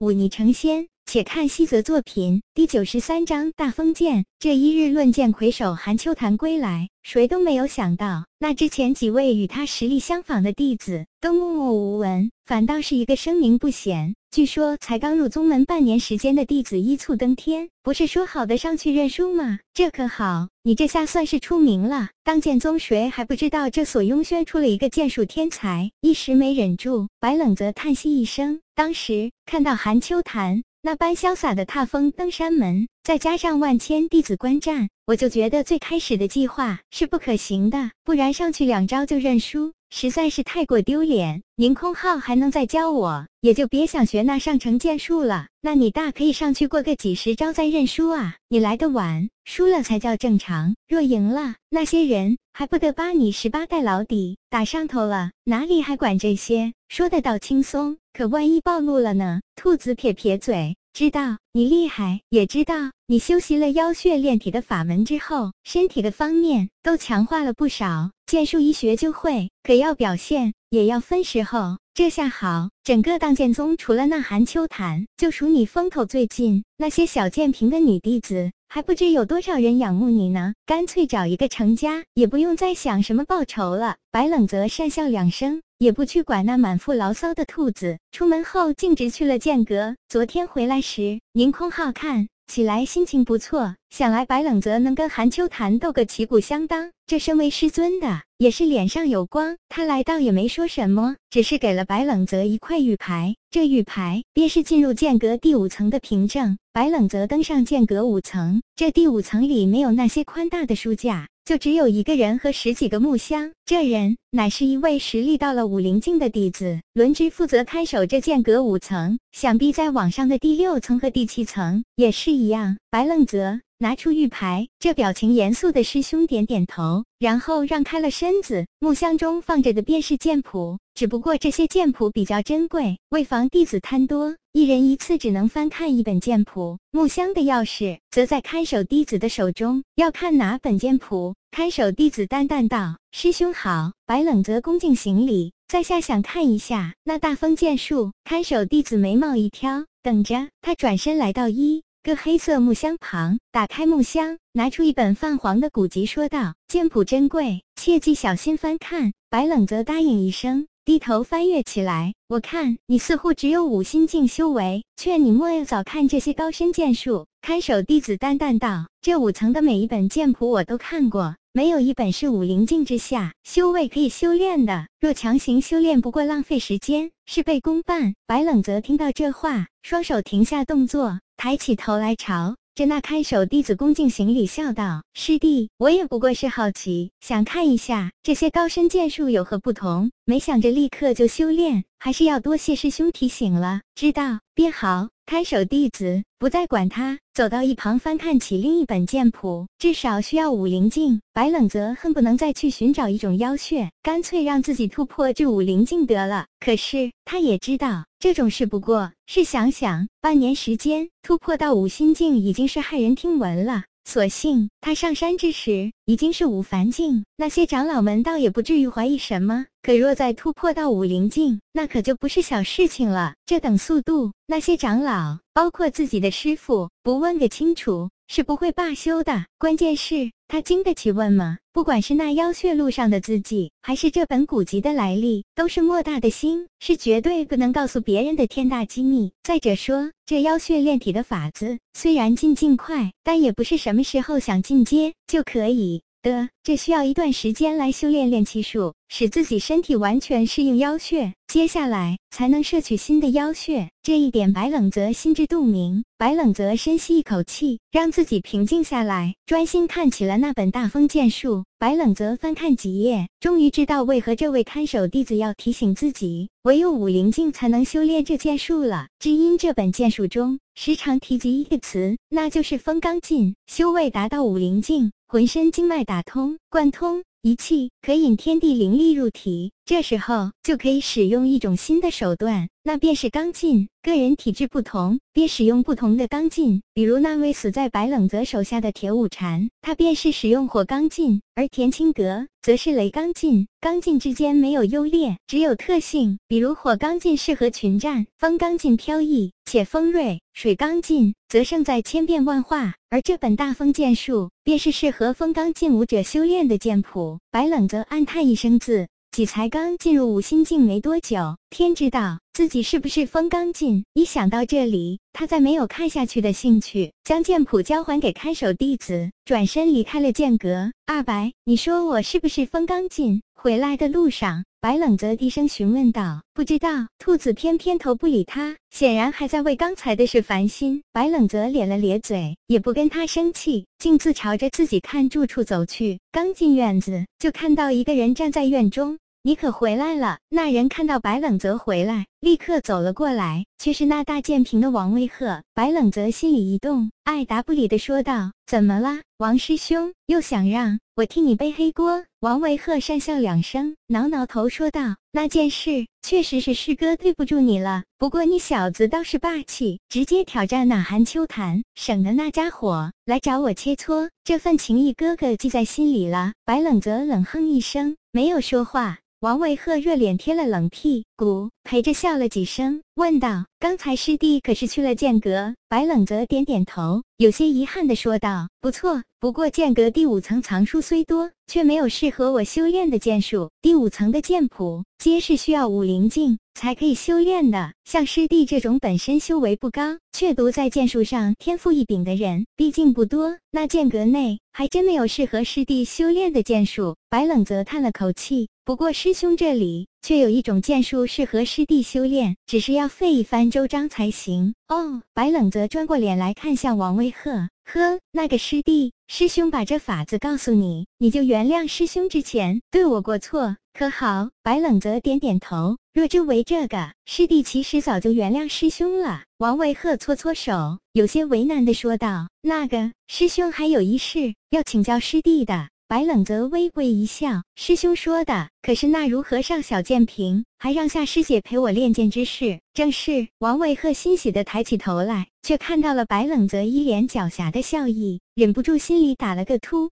忤逆成仙。且看西泽作品第93章大封建。这一日论剑魁首韩秋潭归来，谁都没有想到，那之前几位与他实力相仿的弟子都默默无闻，反倒是一个声名不显。 据说才刚入宗门半年时间的弟子一蹴登天，不是说好的上去认输吗？这可好，你这下算是出名了。当剑宗谁还不知道这所雍宣出了一个剑术天才，一时没忍住。白冷则叹息一声，当时看到韩秋潭那般潇洒的踏风登山门，再加上万千弟子观战，我就觉得最开始的计划是不可行的，不然上去两招就认输。 实在是太过丢脸，宁空浩还能再教我，也就别想学那上乘剑术了。那你大可以上去过个几十招再认输啊！你来得晚，输了才叫正常。若赢了，那些人还不得扒你18代老底，打上头了，哪里还管这些？说得倒轻松，可万一暴露了呢？兔子撇撇嘴。 知道你厉害，也知道你修习了妖血炼体的法门之后，身体的方面都强化了不少，剑术一学就会。可要表现，也要分时候。这下好，整个当剑宗除了那韩秋潭，就数你风头最近。那些小剑平的女弟子，还不知有多少人仰慕你呢。干脆找一个成家，也不用再想什么报酬了。白冷则讪笑两声。 也不去管那满腹牢骚的兔子，出门后径直去了剑阁。昨天回来时，宁空浩看起来心情不错，想来白冷泽能跟韩秋潭斗个旗鼓相当，这身为师尊的也是脸上有光。他来倒也没说什么，只是给了白冷泽一块玉牌，这玉牌便是进入剑阁第5层的凭证。白冷泽登上剑阁5层，这第5层里没有那些宽大的书架。 就只有一个人和十几个木箱，这人乃是一位实力到了武灵境的弟子，轮值负责看守这剑阁5层，想必在往上的第6层和第7层也是一样。白冷泽拿出玉牌，这表情严肃的师兄点点头，然后让开了身子。木箱中放着的便是剑谱，只不过这些剑谱比较珍贵，为防弟子贪多。 一人一次只能翻看一本剑谱，木箱的钥匙则在看守弟子的手中。要看哪本剑谱？看守弟子淡淡道：“师兄好。”白冷则恭敬行礼：“在下想看一下那大风剑术。”看守弟子眉毛一挑，等着他转身来到一个黑色木箱旁，打开木箱，拿出一本泛黄的古籍，说道：“剑谱珍贵，切记小心翻看。”白冷则答应一声。 低头翻阅起来，我看你似乎只有5心境修为，劝你莫要早看这些高深剑术。看守弟子淡淡道：“这5层的每一本剑谱我都看过，没有一本是武灵境之下修为可以修炼的。若强行修炼，不过浪费时间，事倍功半。”白冷则听到这话，双手停下动作，抬起头来朝 这那看守弟子恭敬行礼，笑道：“师弟，我也不过是好奇，想看一下这些高深剑术有何不同，没想着立刻就修炼，还是要多谢师兄提醒了。”知道便好。看守弟子不再管他，走到一旁翻看起另一本剑谱，至少需要武灵境。白冷则恨不能再去寻找一种妖血，干脆让自己突破至武灵境得了。可是他也知道 这种事不过是想想，半年时间突破到5心境已经是骇人听闻了。所幸他上山之时已经是5凡境，那些长老们倒也不至于怀疑什么。可若再突破到武灵境，那可就不是小事情了。这等速度，那些长老，包括自己的师父，不问个清楚 是不会罢休的。关键是他经得起问吗？不管是那妖血路上的自己，还是这本古籍的来历，都是莫大的心，是绝对不能告诉别人的天大机密。再者说，这妖血炼体的法子虽然进快，但也不是什么时候想进阶就可以 的，这需要一段时间来修炼炼气术，使自己身体完全适应妖血，接下来才能摄取新的妖血。这一点白冷则心知肚明。白冷则深吸一口气，让自己平静下来，专心看起了那本大风剑术。白冷则翻看几页，终于知道为何这位看守弟子要提醒自己，唯有武灵境才能修炼这剑术了。只因这本剑术中时常提及一个词，那就是风罡劲。修为达到武灵境， 浑身经脉打通，贯通一气，可引天地灵力入体。这时候就可以使用一种新的手段，那便是罡劲。个人体质不同，便使用不同的罡劲。比如那位死在白冷泽手下的铁五禅，他便是使用火罡劲；而田青阁则是雷罡劲。罡劲之间没有优劣，只有特性。比如火罡劲适合群战，风罡劲飘逸。且锋锐，水刚劲则胜在千变万化。而这本大风剑术，便是适合风刚劲武者修炼的剑谱。白冷则暗叹一声字，己才刚进入五心境没多久，天知道自己是不是风刚劲。一想到这里，他再没有看下去的兴趣，将剑谱交还给看守弟子，转身离开了剑阁。二白，你说我是不是风刚劲？回来的路上，白冷则低声询问道：“不知道。”兔子偏偏头不理他，显然还在为刚才的事烦心。白冷则咧了咧嘴，也不跟他生气，径自朝着自己看住处走去。刚进院子，就看到一个人站在院中。你可回来了！那人看到白冷则回来，立刻走了过来，却是那大剑平的王威鹤。白冷则心里一动，爱答不理的说道：“怎么啦，王师兄？又想让我替你背黑锅？”王威鹤讪笑两声，挠挠头说道：“那件事确实是师哥对不住你了，不过你小子倒是霸气，直接挑战那韩秋潭，省得那家伙来找我切磋。这份情谊，哥哥记在心里了。”白冷则冷哼一声，没有说话。王卫鹤热脸贴了冷屁股，陪着笑了几声，问道：“刚才师弟可是去了剑阁？”白冷则点点头，有些遗憾地说道：“不错，不过剑阁第五层藏书虽多，却没有适合我修炼的剑术。第五层的剑谱皆是需要武灵境才可以修炼的，像师弟这种本身修为不高，却独在剑术上天赋异禀的人，毕竟不多。那剑阁内还真没有适合师弟修炼的剑术。”白冷则叹了口气。不过师兄这里却有一种剑术适合师弟修炼，只是要费一番周章才行。哦，白冷则转过脸来看向王威鹤，呵，那个师弟，师兄把这法子告诉你，你就原谅师兄之前对我过错，可好？白冷则点点头，若真为这个，师弟其实早就原谅师兄了。王卫鹤搓搓手，有些为难地说道：“那个，师兄还有一事要请教师弟的。”白冷则微微一笑，师兄说的可是那如何上小剑平，还让夏师姐陪我练剑之事？正是。王卫鹤欣喜地抬起头来，却看到了白冷则一脸狡黠的笑意，忍不住心里打了个突。